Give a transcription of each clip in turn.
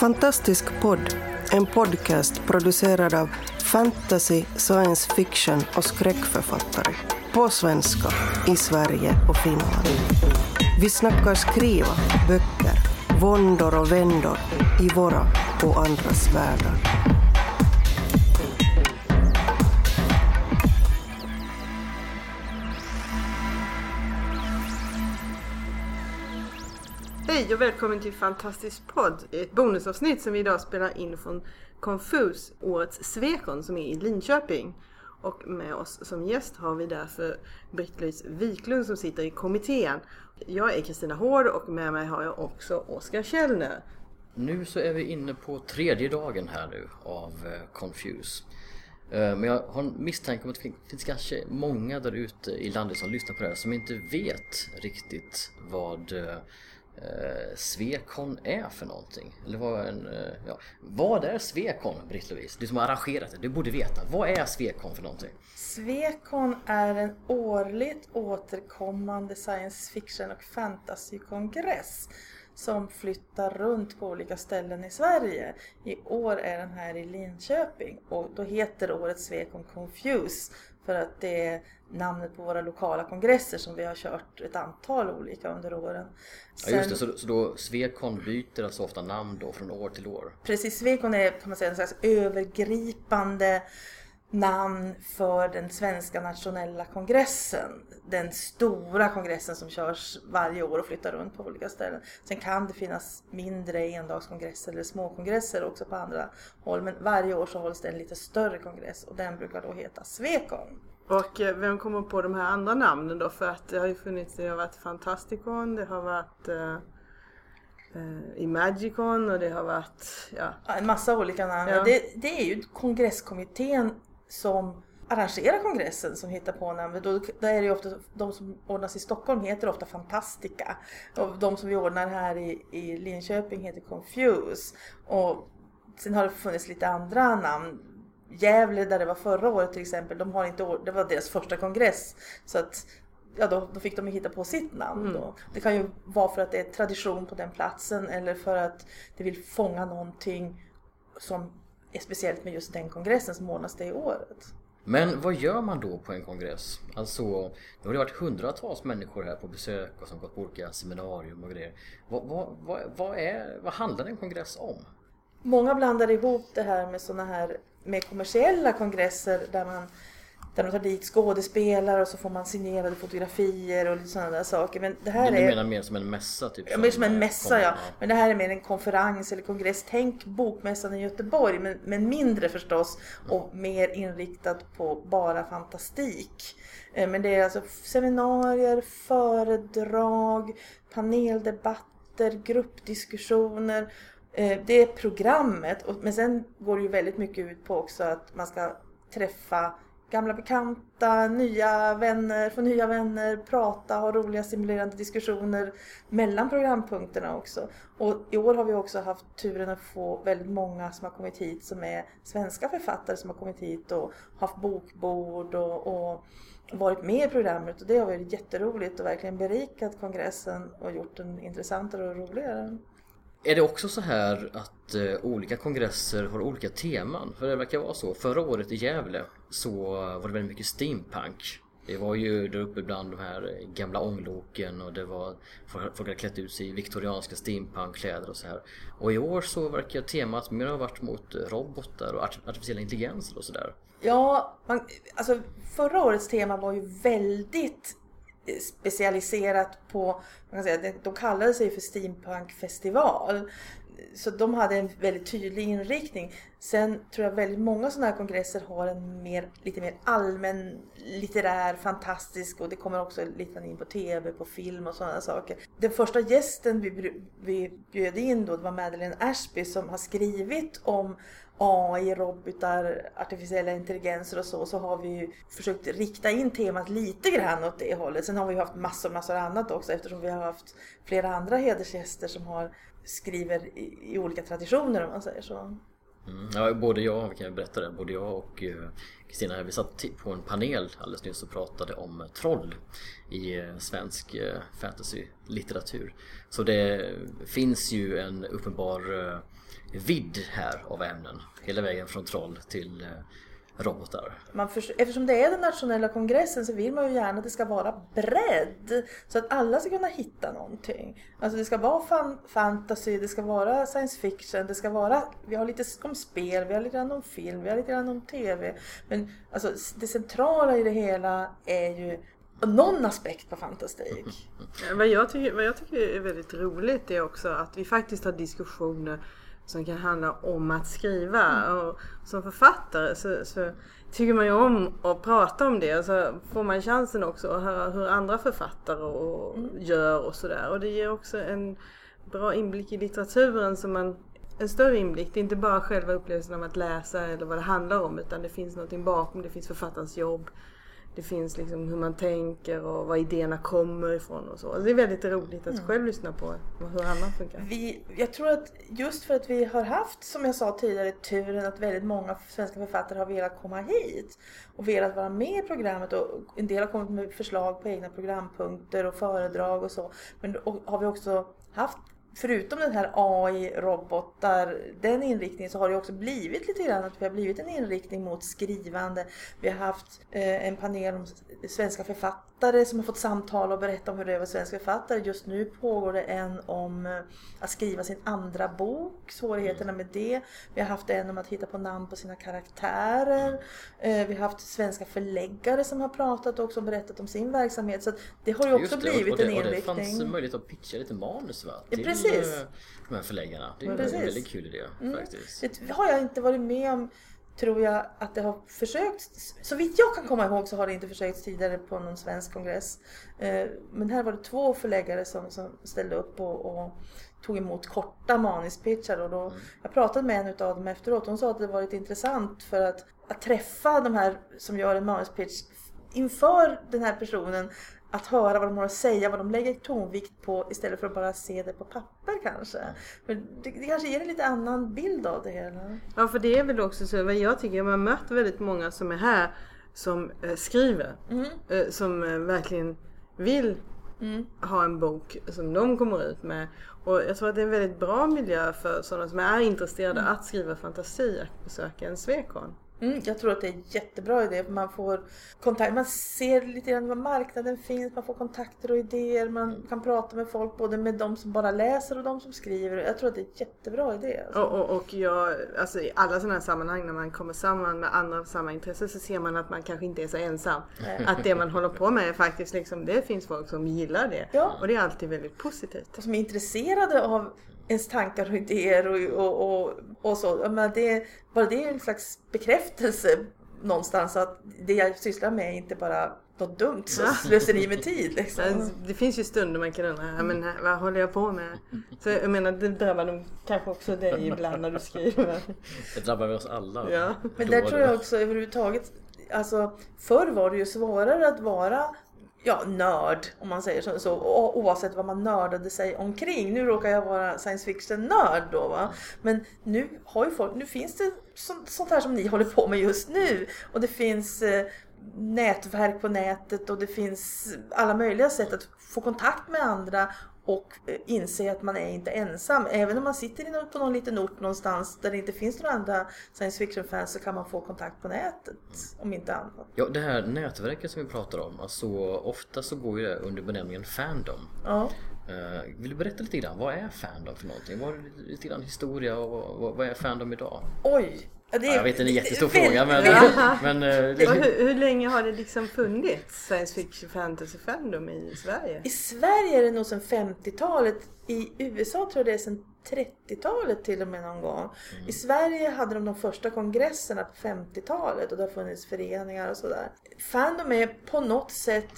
Fantastisk podd, en podcast producerad av fantasy, science fiction och skräckförfattare. På svenska, i Sverige och Finland. Vi snackar skriva, böcker, våndor och vändor i våra och andras världar. Hej och välkommen till Fantastisk podd, ett bonusavsnitt som vi idag spelar in från Confuse, årets Swecon som är i Linköping. Och med oss som gäst har vi därför Britt-Louise Wiklund som sitter i kommittén. Jag är Kristina Hård och med mig har jag också Oskar Kjellner. Nu så är vi inne på tredje dagen här nu av Confuse. Men jag har en misstanke om att det finns kanske många där ute i landet som lyssnar på det här som inte vet riktigt vad Swecon är för någonting. Eller vad är Swecon, Britt-Louise? Du som har arrangerat det, du borde veta. Vad är Swecon för någonting? Swecon är en årligt återkommande science fiction och fantasy-kongress som flyttar runt på olika ställen i Sverige. I år är den här i Linköping och då heter året Swecon Confuse för att det är namnet på våra lokala kongresser som vi har kört ett antal olika under åren. Sen, ja just det, så då Swecon byter alltså ofta namn då från år till år? Precis, Swecon är kan man säga en slags övergripande namn för den svenska nationella kongressen. Den stora kongressen som körs varje år och flyttar runt på olika ställen. Sen kan det finnas mindre endagskongresser eller småkongresser också på andra håll. Men varje år så hålls det en lite större kongress och den brukar då heta Swecon. Och vem kommer på de här andra namnen då? För att det har ju funnits, det har varit Fantasticon, det har varit Imagicon och det har varit en massa olika namn. Ja. Det är ju kongresskommittén som arrangerar kongressen som hittar på namn. Då är det ju ofta, de som ordnas i Stockholm heter ofta Fantastika. Och de som vi ordnar här i Linköping heter Confuse. Och sen har det funnits lite andra namn. Gävle där det var förra året till exempel, det var deras första kongress. Så att då fick de hitta på sitt namn då. Det kan ju vara för att det är tradition på den platsen eller för att det vill fånga någonting som är speciellt med just den kongressen som ordnas det i året. Men vad gör man då på en kongress? Alltså, det har varit hundratals människor här på besök och som gått på olika seminarium och grejer. Vad handlar en kongress om? Många blandar ihop det här med såna här med kommersiella kongresser där de tar dit skådespelare och så får man signerade fotografier och lite sådana där saker. Men det här menar mer som en mässa typ? Ja, mer som en mässa ja. Men det här är mer en konferens eller kongress. Tänk bokmässan i Göteborg men mindre förstås och mer inriktat på bara fantastik. Men det är alltså seminarier, föredrag, paneldebatter, gruppdiskussioner. Det är programmet, men sen går det ju väldigt mycket ut på också att man ska träffa gamla bekanta, nya vänner, få nya vänner, prata, ha roliga stimulerande diskussioner mellan programpunkterna också. Och i år har vi också haft turen att få väldigt många som har kommit hit som är svenska författare som har kommit hit och haft bokbord och varit med i programmet. Och det har varit jätteroligt och verkligen berikat kongressen och gjort den intressantare och roligare. Är det också så här att olika kongresser har olika teman? För det verkar vara så. Förra året i Gävle så var det väldigt mycket steampunk. Det var ju där uppe bland de här gamla ångloken och det var folk hade klätt ut sig i viktorianska steampunkkläder och så här. Och i år så verkar temat mer ha varit mot robotar och artificiella intelligenser och sådär. Ja, alltså förra årets tema var ju väldigt specialiserat på, man kan säga, de kallade sig för steampunkfestival. Så de hade en väldigt tydlig inriktning. Sen tror jag väldigt många sådana här kongresser har en lite mer allmän, litterär, fantastisk och det kommer också lite in på tv, på film och sådana saker. Den första gästen vi bjöd in då, det var Madeleine Ashby som har skrivit om AI, robotar, artificiella intelligenser och så har vi ju försökt rikta in temat lite grann åt det hållet. Sen har vi ju haft massor annat också eftersom vi har haft flera andra hedersgäster som skriver i olika traditioner om man säger så. Ja, både jag, kan jag berätta det, både jag och Kristina här, vi satt på en panel alldeles nyss och pratade om troll i svensk fantasy-litteratur. Så det finns ju en uppenbar vidd här av ämnen, hela vägen från troll till robotar. Eftersom det är den nationella kongressen så vill man ju gärna att det ska vara bredd så att alla ska kunna hitta någonting. Alltså det ska vara fantasy, det ska vara science fiction, det ska vara, vi har lite om spel, vi har lite grann om film, vi har lite grann om tv. Men alltså det centrala i det hela är ju någon aspekt på fantastik. Vad jag tycker är väldigt roligt är också att vi faktiskt har diskussioner som kan handla om att skriva, och som författare så tycker man ju om att prata om det, och så får man chansen också att höra hur andra författare gör och sådär, och det ger också en bra inblick i litteraturen, som en större inblick. Det är inte bara själva upplevelsen om att läsa eller vad det handlar om, utan det finns någonting bakom, det finns författarens jobb, det finns liksom hur man tänker och var idéerna kommer ifrån och så. Alltså det är väldigt roligt att själv lyssna på hur annat funkar. Jag tror att just för att vi har haft, som jag sa tidigare, turen att väldigt många svenska författare har velat komma hit och velat vara med i programmet, och en del har kommit med förslag på egna programpunkter och föredrag och så. Men och har vi också haft, förutom den här AI-robotar, den inriktningen, så har det också blivit lite grann att vi har blivit en inriktning mot skrivande. Vi har haft en panel om svenska författare som har fått samtal och berätta om hur det är med svenska författare. Just nu pågår det en om att skriva sin andra bok, svårigheterna med det. Vi har haft en om att hitta på namn på sina karaktärer. Vi har haft svenska förläggare som har pratat och också berättat om sin verksamhet. Så det har ju också blivit en inriktning. Och det fanns möjlighet att pitcha lite manus, va? Precis. De här förläggarna. Det är en väldigt kul idé faktiskt. Det har jag inte varit med om, tror jag, att det har försökt. Så vitt jag kan komma ihåg så har det inte försökt tidigare på någon svensk kongress. Men här var det 2 förläggare som ställde upp och tog emot korta manuspitchar. Och då, jag pratade med en av dem efteråt. Hon sa att det varit intressant för att träffa de här som gör en manuspitch inför den här personen. Att höra vad de har att säga, vad de lägger tonvikt på, istället för att bara se det på papper kanske. Men det kanske ger en lite annan bild av det hela. Ja, för det är väl också så, vad jag tycker, man har mött väldigt många som är här som skriver. Som verkligen vill ha en bok som de kommer ut med. Och jag tror att det är en väldigt bra miljö för sådana som är intresserade att skriva fantasi, att besöka en Swecon. Jag tror att det är en jättebra idé. Man får kontakt, man ser lite grann vad marknaden finns, man får kontakter och idéer, man kan prata med folk, både med de som bara läser och de som skriver. Jag tror att det är en jättebra idé. Alltså. Och jag, alltså, i alla sådana här sammanhang när man kommer samman med andra av samma intresse, så ser man att man kanske inte är så ensam. Att det man håller på med är faktiskt liksom, det finns folk som gillar det. Ja. Och det är alltid väldigt positivt. Och som är intresserade av ens tankar och idéer och så. Men det, bara det är en slags bekräftelse någonstans att det jag sysslar med är inte bara något dumt så slösar ni med tid. Liksom. Det finns ju stunder man kan undra, men vad håller jag på med? Så jag menar, det drabbar nog kanske också dig ibland när du skriver. Det drabbar oss alla. Ja. Men där tror jag också överhuvudtaget, alltså förr var det ju svårare att vara nörd, om man säger så, oavsett vad man nördade sig omkring. Nu råkar jag vara science fiction-nörd då, va? Men nu har ju folk, nu finns det sånt här som ni håller på med just nu, och det finns nätverk på nätet, och det finns alla möjliga sätt att få kontakt med andra och inse att man är inte ensam. Även om man sitter på någon liten ort någonstans där det inte finns några andra science fiction-fans, så kan man få kontakt på nätet, om inte annat. Ja, det här nätverket som vi pratar om, alltså, ofta så går ju det under benämningen fandom. Ja. Vill du berätta lite grann, vad är fandom för någonting? Vad är lite grann historia och vad är fandom idag? Oj! Ja, jag vet, det är en jättestor fråga, men hur länge har det liksom funnits science fiction fantasy fandom i Sverige? I Sverige är det nog sedan 50-talet. I USA tror jag det är sedan 30-talet till och med någon gång. I Sverige hade de första kongresserna på 50-talet, och där funnits föreningar och sådär. Fandom är på något sätt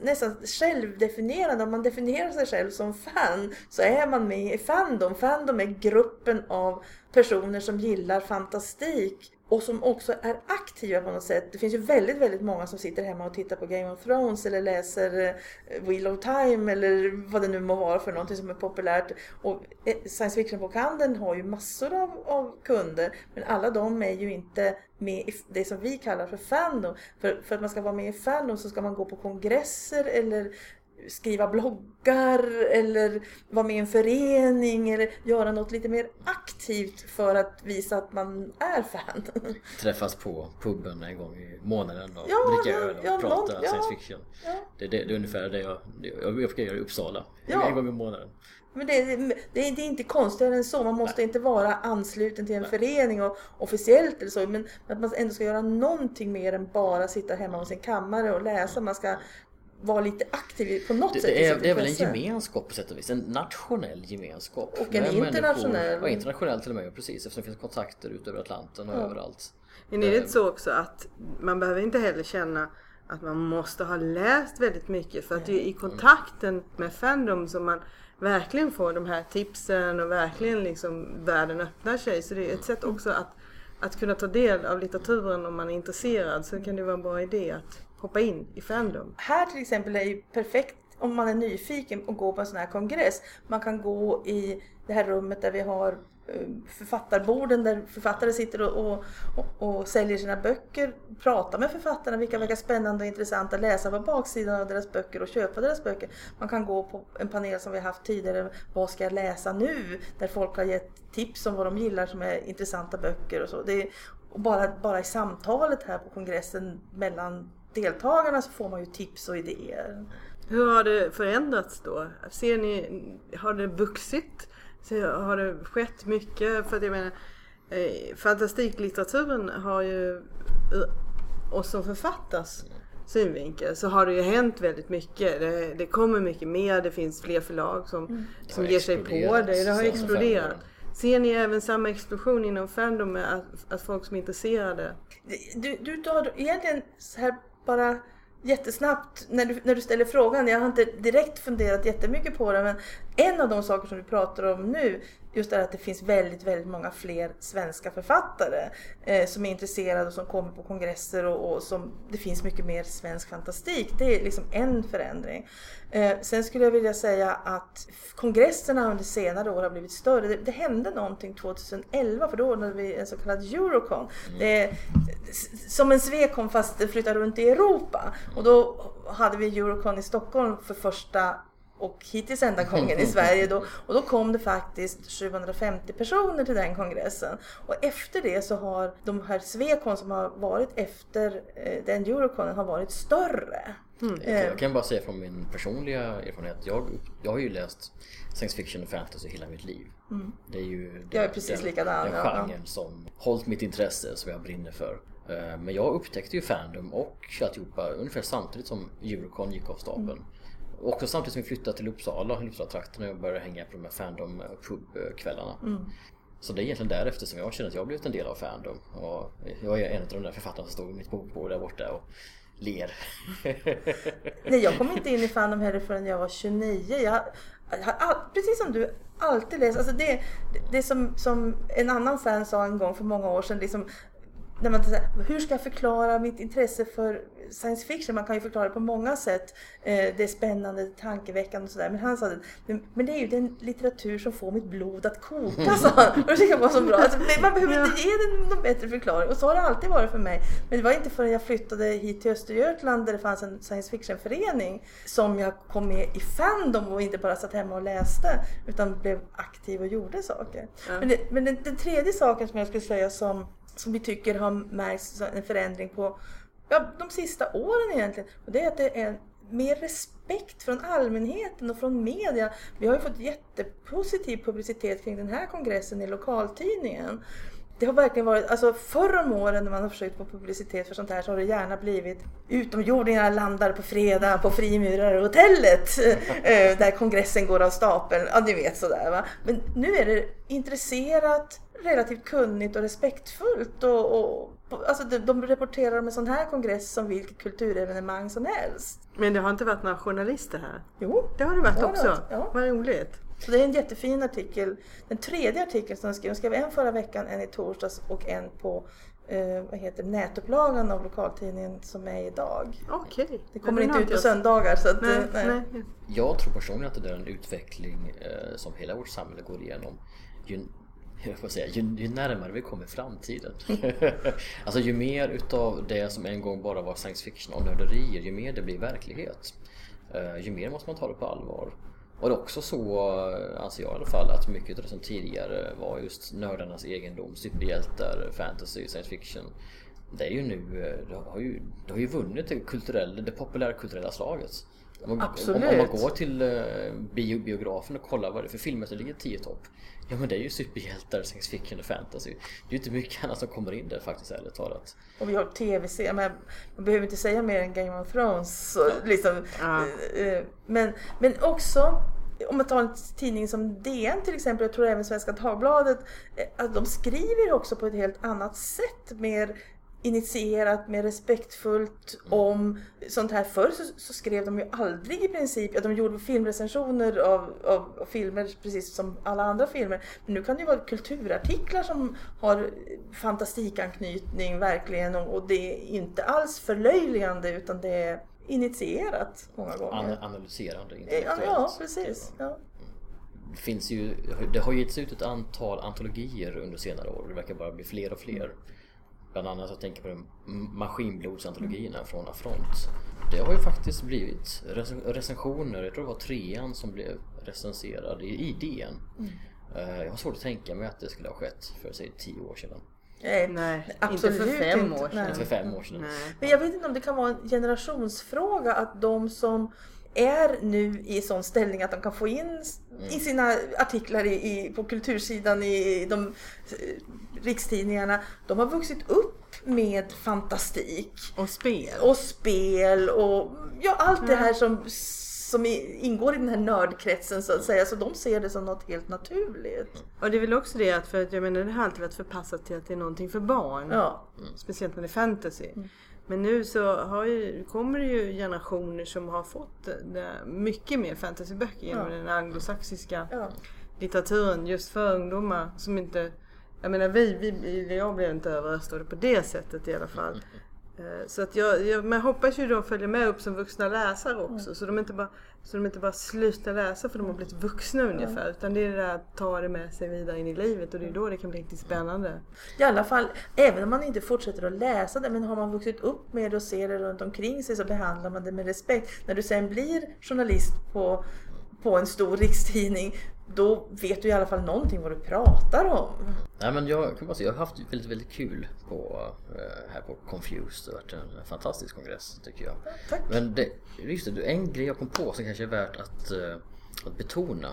nästan självdefinierande. Om man definierar sig själv som fan, så är man med i fandom. Fandom är gruppen av personer som gillar fantastik och som också är aktiva på något sätt. Det finns ju väldigt, väldigt många som sitter hemma och tittar på Game of Thrones eller läser Wheel of Time eller vad det nu må vara för någonting som är populärt. Och science fiction-bokhandeln har ju massor av kunder, men alla de är ju inte med i det som vi kallar för fandom. För att man ska vara med i fandom så ska man gå på kongresser eller skriva bloggar eller vara med i en förening eller göra något lite mer aktivt för att visa att man är fan. Träffas på puben en gång i månaden och dricka öl och prata science fiction. Ja. Det är ungefär det jag brukar göra i Uppsala en gång i månaden. Men det är inte konstigare än så. Man måste inte vara ansluten till en förening och officiellt eller så, men att man ändå ska göra någonting mer än bara sitta hemma på sin kammare och läsa. Man ska vara lite aktiv på något sätt. Det är väl en gemenskap på sätt och vis. En nationell gemenskap. Och en internationell. Ja, internationell till och med, precis. Eftersom det finns kontakter ut över Atlanten och överallt. Men är det så också att man behöver inte heller känna att man måste ha läst väldigt mycket. För att det är i kontakten med fandom som man verkligen får de här tipsen och verkligen liksom världen öppnar sig. Så det är ett sätt också att kunna ta del av litteraturen om man är intresserad. Så kan det vara en bra idé att hoppa in i fandom. Här till exempel är ju perfekt om man är nyfiken och går på en sån här kongress. Man kan gå i det här rummet där vi har författarborden där författare sitter och säljer sina böcker, prata med författarna, vilka verkar spännande och intressant att läsa på baksidan av deras böcker och köpa deras böcker. Man kan gå på en panel som vi har haft tidigare, vad ska jag läsa nu? Där folk har gett tips om vad de gillar som är intressanta böcker och så. Och bara i samtalet här på kongressen mellan deltagarna så får man ju tips och idéer. Hur har det förändrats då? Ser ni, har det vuxit? Har det skett mycket? För att jag menar, fantastiklitteraturen har ju, och som författas synvinkel, så har det ju hänt väldigt mycket. Det kommer mycket mer, det finns fler förlag som ger sig på det. Det har exploderat. Ser ni även samma explosion inom fandom med att folk som är intresserade? Du tar egentligen så här bara jättesnabbt när du ställer frågan. Jag har inte direkt funderat jättemycket på det, men en av de saker som vi pratar om nu just är att det finns väldigt, väldigt många fler svenska författare som är intresserade och som kommer på kongresser och som det finns mycket mer svensk fantastik. Det är liksom en förändring. Sen skulle jag vilja säga att kongresserna under senare år har blivit större. Det hände någonting 2011 för då ordnade vi en så kallad Eurocon. Det är som en Swecon fast det flyttar runt i Europa. Och då hade vi Eurocon i Stockholm för första och hittills enda gången i Sverige då. Och då kom det faktiskt 750 personer till den kongressen. Och efter det så har de här Swecon som har varit efter den Euroconen har varit större. Jag kan bara säga från min personliga erfarenhet. Jag har ju läst science fiction och fantasy hela mitt liv. Det är ju den genren som hållit mitt intresse, som jag brinner för. Men jag upptäckte ju fandom och alltihopa ungefär samtidigt som Eurocon gick av stapeln. Och samtidigt som vi flyttade till Uppsala-trakten och började hänga på de här fandom-pub-kvällarna. Så det är egentligen därefter som jag känner att jag har blivit en del av fandom. Och jag är en av de där författarna som står i mitt bokbord där borta och ler. Nej, jag kom inte in i fandom heller förrän jag var 29. Precis som du alltid läser. Alltså det som en annan fan sa en gång för många år sedan, liksom, när man säger, hur ska jag förklara mitt intresse för science fiction? Man kan ju förklara det på många sätt. Det är spännande, tankeväckande och sådär. Men han sa att det är ju den litteratur som får mitt blod att koka. Så. Och det tycker jag var så bra. Alltså, man behöver inte ge den någon bättre förklaring. Och så har det alltid varit för mig. Men det var inte förrän jag flyttade hit till Östergötland där det fanns en science fiction-förening som jag kom med i fandom och inte bara satt hemma och läste utan blev aktiv och gjorde saker. Men den tredje saken som jag skulle säga som vi tycker har märkt en förändring på de sista åren egentligen. Och det är att det är mer respekt från allmänheten och från media. Vi har ju fått jättepositiv publicitet kring den här kongressen i lokaltidningen. Det har verkligen varit, alltså förra om åren när man har försökt få publicitet för sånt här så har det gärna blivit utomjordingarna landar på fredag på Frimurarhotellet där kongressen går av stapeln, ja ni vet sådär va. Men nu är det intresserat, relativt kunnigt och respektfullt och alltså de rapporterar om en sån här kongress som vilket kulturevenemang som helst. Men det har inte varit några journalister här? Jo, det har det varit också. Ja. Vad roligt. Så det är en jättefin artikel. Den tredje artikeln som jag skrev en förra veckan, en i torsdags och en på nätupplagan av lokaltidningen som är idag. Okej. Det kommer inte ut på söndagar. Så att, nej. Jag tror personligen att det är en utveckling som hela vårt samhälle går igenom. Ju närmare vi kommer framtiden. Alltså ju mer utav det som en gång bara var science fiction och nörderier, ju mer det blir verklighet. Ju mer måste man ta det på allvar. Och det är också så, anser jag i alla fall, att mycket av det som tidigare var just nördarnas egendom, superhjältar, fantasy, science fiction, det är ju nu, det har ju vunnit det populärkulturella slaget. Om man går till biografen och kollar vad det är för filmer som ligger 10 topp. Ja, men det är ju superhjältar, science fiction och fantasy. Det är ju inte mycket annat som kommer in där faktiskt, ärligt talat. Och vi har tv-serier, men man behöver inte säga mer än Game of Thrones. Liksom. Ja. Men också, om man tar en tidning som DN till exempel, jag tror även Svenska Dagbladet, att de skriver också på ett helt annat sätt, mer initierat, mer respektfullt om sånt här. Förr så skrev de ju aldrig i princip, att de gjorde filmrecensioner av filmer precis som alla andra filmer. Men nu kan det ju vara kulturartiklar som har fantastikanknytning verkligen, och det är inte alls förlöjligande utan det är initierat många gånger. Analyserande, intellektuellt. Ja, precis. Ja. Det har getts ut ett antal antologier under senare år, det verkar bara bli fler och fler. Bland annat jag tänker på den Maskinblodsantologin från Affront. Det har ju faktiskt blivit recensioner. Jag tror det var 3:an som blev recenserad i DN. Jag har svårt att tänka mig att det skulle ha skett för sig 10 år sedan. Nej, absolut inte. Inte för fem år sedan. Men jag vet inte om det kan vara en generationsfråga, att de som är nu i sån ställning att de kan få in i sina artiklar på kultursidan i de rikstidningarna, de har vuxit upp med fantastik och spel och allt det här som ingår i den här nördkretsen så att säga, så de ser det som något helt naturligt. Och det är väl också det, att för att jag menar, det har alltid varit förpassat till att det är någonting för barn, speciellt när det är fantasy. Men nu så kommer det ju generationer som har fått mycket mer fantasyböcker genom den anglosaxiska litteraturen just för ungdomar som inte, jag menar jag blev inte överröstad på det sättet i alla fall. Så att jag hoppas ju de följer med upp som vuxna läsare också, så de inte bara slutar läsa för de har blivit vuxna ungefär, utan det är det där att ta det med sig vidare in i livet, och det är då det kan bli riktigt spännande. I alla fall, även om man inte fortsätter att läsa det, men har man vuxit upp med det och ser det runt omkring sig, så behandlar man det med respekt. När du sen blir journalist på en stor rikstidning, då vet du i alla fall någonting vad du pratar om. Nej, men jag kan bara säga, jag har haft väldigt, väldigt kul här på Confuse. Det har varit en fantastisk kongress, tycker jag. Ja, tack. Men en grej jag kom på som kanske är värt att betona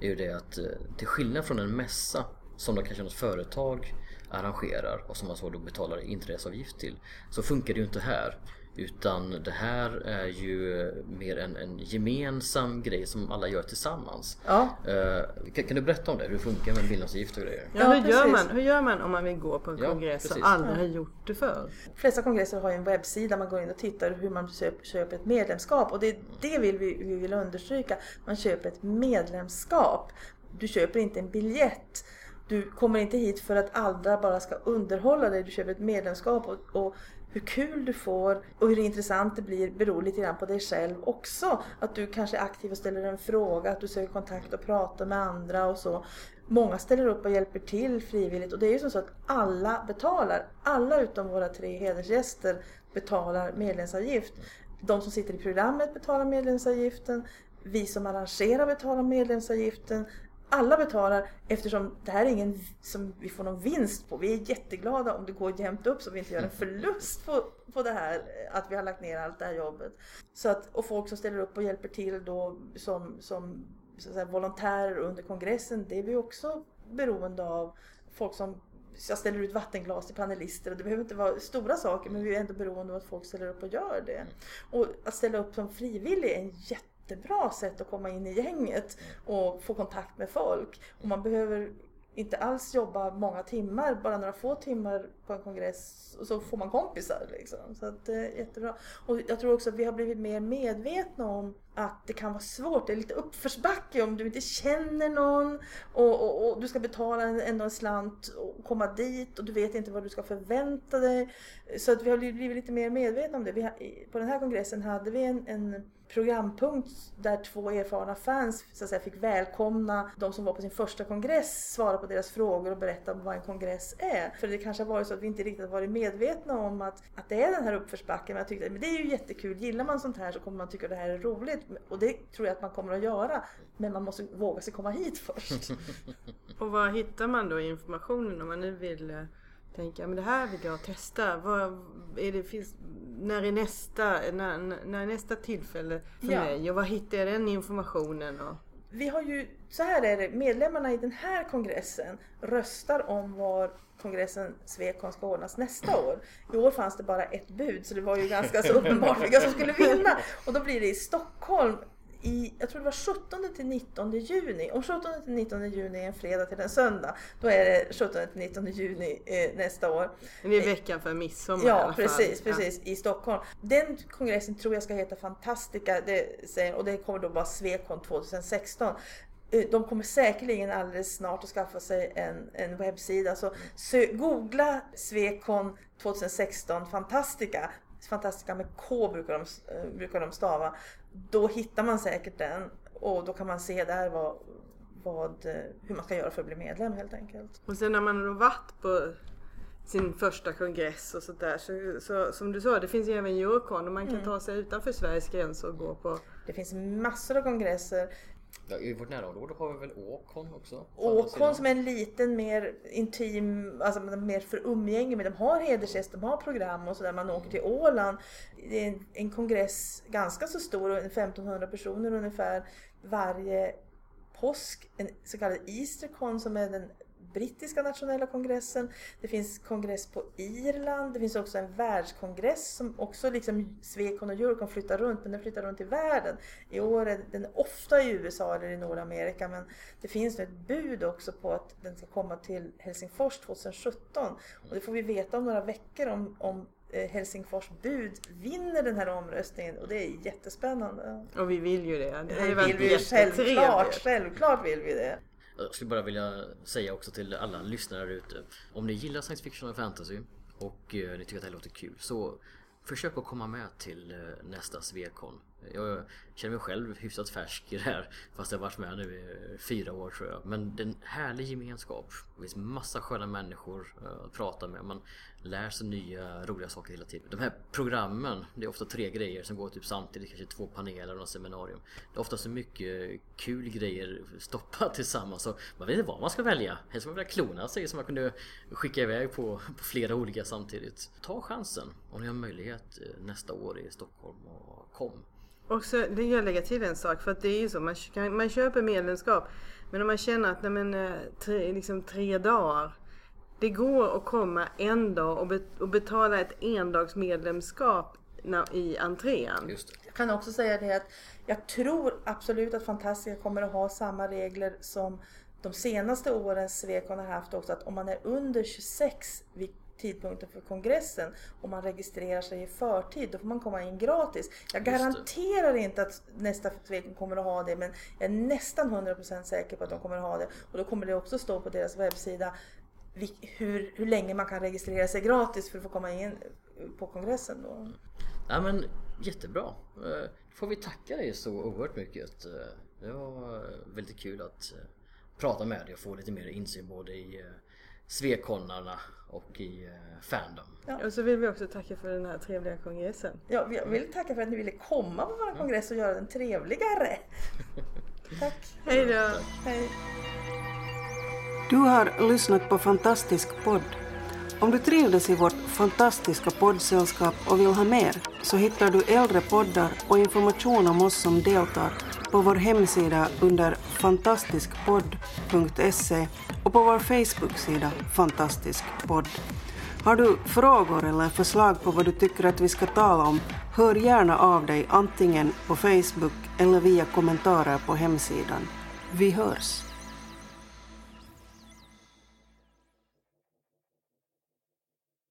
är ju det att till skillnad från en mässa som då kanske något företag arrangerar och som man så då betalar inträdesavgift till, så funkar det ju inte här. Utan det här är ju mer en gemensam grej som alla gör tillsammans. Ja. Kan du berätta om det? Hur det funkar med bildningsavgift och grejer? Ja, hur gör man om man vill gå på en kongress och aldrig har gjort det för? De flesta kongresser har ju en webbsida. Man går in och tittar hur man köper ett medlemskap. Och det vill vi vill understryka. Man köper ett medlemskap. Du köper inte en biljett. Du kommer inte hit för att andra bara ska underhålla dig. Du köper ett medlemskap, och hur kul du får och hur intressant det blir beror lite grann på dig själv också. Att du kanske är aktiv och ställer en fråga, att du söker kontakt och pratar med andra och så. Många ställer upp och hjälper till frivilligt, och det är ju som så att alla betalar. Alla utom våra 3 hedersgäster betalar medlemsavgift. De som sitter i programmet betalar medlemsavgiften. Vi som arrangerar betalar medlemsavgiften. Alla betalar, eftersom det här är ingen som vi får någon vinst på. Vi är jätteglada om det går jämnt upp så vi inte gör en förlust på det här, att vi har lagt ner allt det här jobbet. Så att, och folk som ställer upp och hjälper till då som så att säga, volontärer under kongressen, det är vi också beroende av. Folk som ställer ut vattenglas till panelister, och det behöver inte vara stora saker, men vi är ändå beroende av att folk ställer upp och gör det. Och att ställa upp som frivillig är en jättebra sätt att komma in i gänget och få kontakt med folk. Och man behöver inte alls jobba många timmar, bara några få timmar på en kongress, och så får man kompisar liksom. Så att det är jättebra. Och jag tror också att vi har blivit mer medvetna om att det kan vara svårt, det är lite uppförsbacke om du inte känner någon och du ska betala en slant och komma dit och du vet inte vad du ska förvänta dig. Så att vi har blivit lite mer medvetna om det. På den här kongressen hade vi en programpunkt där två erfarna fans så att säga fick välkomna de som var på sin första kongress, svara på deras frågor och berätta om vad en kongress är. För det kanske har varit så att vi inte riktigt varit medvetna om att det är den här uppförsbacken. Men jag tyckte att det är ju jättekul, gillar man sånt här så kommer man tycka att det här är roligt. Och det tror jag att man kommer att göra, men man måste våga sig komma hit först. Och vad hittar man då i informationen om man nu vill tänka, men det här vill jag testa. Vad är det, finns, när är nästa tillfälle för mig? Och vad hittar jag den informationen? Och vi har ju, så här är det, medlemmarna i den här kongressen röstar om var kongressen Swecon ska ordnas nästa år. I år fanns det bara ett bud, så det var ju ganska så uppenbart vilka som skulle vinna. Och då blir det i Stockholm jag tror det var 17-19 juni. Om 17-19 juni är en fredag till en söndag, då är det 17-19 juni nästa år. Det är veckan för midsommar. Ja, precis, i Stockholm. Den kongressen tror jag ska heta Fantastika, och det kommer då vara Swecon 2016. De kommer säkerligen alldeles snart att skaffa sig en webbsida. Så googla Swecon 2016 Fantastika. Fantastika med K brukar de stava. Då hittar man säkert den, och då kan man se där hur man ska göra för att bli medlem helt enkelt. Och sen när man har varit på sin första kongress och sådär, så som du sa, det finns ju även Eurocon, och man kan ta sig utanför Sveriges gränser och gå på. Det finns massor av kongresser. Ja, i vårt närområde har vi väl Åkon också. Åkon som är en liten, mer intim, alltså mer för umgänge, men de har hedersgäst, de har program och så där. Man åker till Åland. Det är en kongress ganska så stor, 1500 personer ungefär varje påsk. En så kallad Eastercon som är den brittiska nationella kongressen. Det finns kongress på Irland. Det finns också en världskongress som också liksom Swecon och Eurocon flyttar runt. Men den flyttar runt i världen. I år är den ofta i USA eller i Nordamerika. Men det finns nu ett bud också på att den ska komma till Helsingfors 2017. Och det får vi veta om några veckor om Helsingfors bud vinner den här omröstningen, och det är jättespännande. Och vi vill ju det. Det vill vi självklart vill vi det. Jag skulle bara vilja säga också till alla lyssnare ute, om ni gillar science fiction och fantasy och ni tycker att det här låter kul, så försök att komma med till nästa Swecon. Jag känner mig själv hyfsat färsk i det här, fast jag har varit med nu i 4 år tror jag. Men det är en härlig gemenskap. Det finns massa sköna människor att prata med. Man lär sig nya roliga saker hela tiden. De här programmen, det är ofta 3 grejer som går typ samtidigt, kanske 2 paneler och något seminarium. Det är ofta så mycket kul grejer stoppat tillsammans, så man vet inte vad man ska välja. Helst ska man vilja klona sig som man kunde skicka iväg på flera olika samtidigt. Ta chansen om ni har möjlighet nästa år i Stockholm, och kom. Och så vill jag lägga till en sak, för att det är ju så, man köper medlemskap, men om man känner att liksom 3 dagar, det går att komma en dag och betala ett endagsmedlemskap i entrén. Just det. Jag kan också säga det att jag tror absolut att Fantastica kommer att ha samma regler som de senaste årens Swecon har haft också, att om man är under 26 vid tidpunkten för kongressen, om man registrerar sig i förtid, då får man komma in gratis. Jag garanterar inte att nästa Swecon kommer att ha det, men jag är nästan 100% säker på att de kommer att ha det. Och då kommer det också stå på deras webbsida hur länge man kan registrera sig gratis för att få komma in på kongressen då. Ja, men jättebra. Får vi tacka dig så oerhört mycket. Det var väldigt kul att prata med dig och få lite mer insyn både i Sweconnarna och i fandom. Ja. Och så vill vi också tacka för den här trevliga kongressen. Ja, jag vill tacka för att ni ville komma på vår kongress och göra den trevligare. Tack. Hej då. Hej. Du har lyssnat på Fantastisk podd. Om du trivdes i vårt fantastiska poddsällskap och vill ha mer, så hittar du äldre poddar och information om oss som deltar på vår hemsida under fantastiskpodd.se och på vår Facebook-sida Fantastisk podd. Har du frågor eller förslag på vad du tycker att vi ska tala om, hör gärna av dig antingen på Facebook eller via kommentarer på hemsidan. Vi hörs!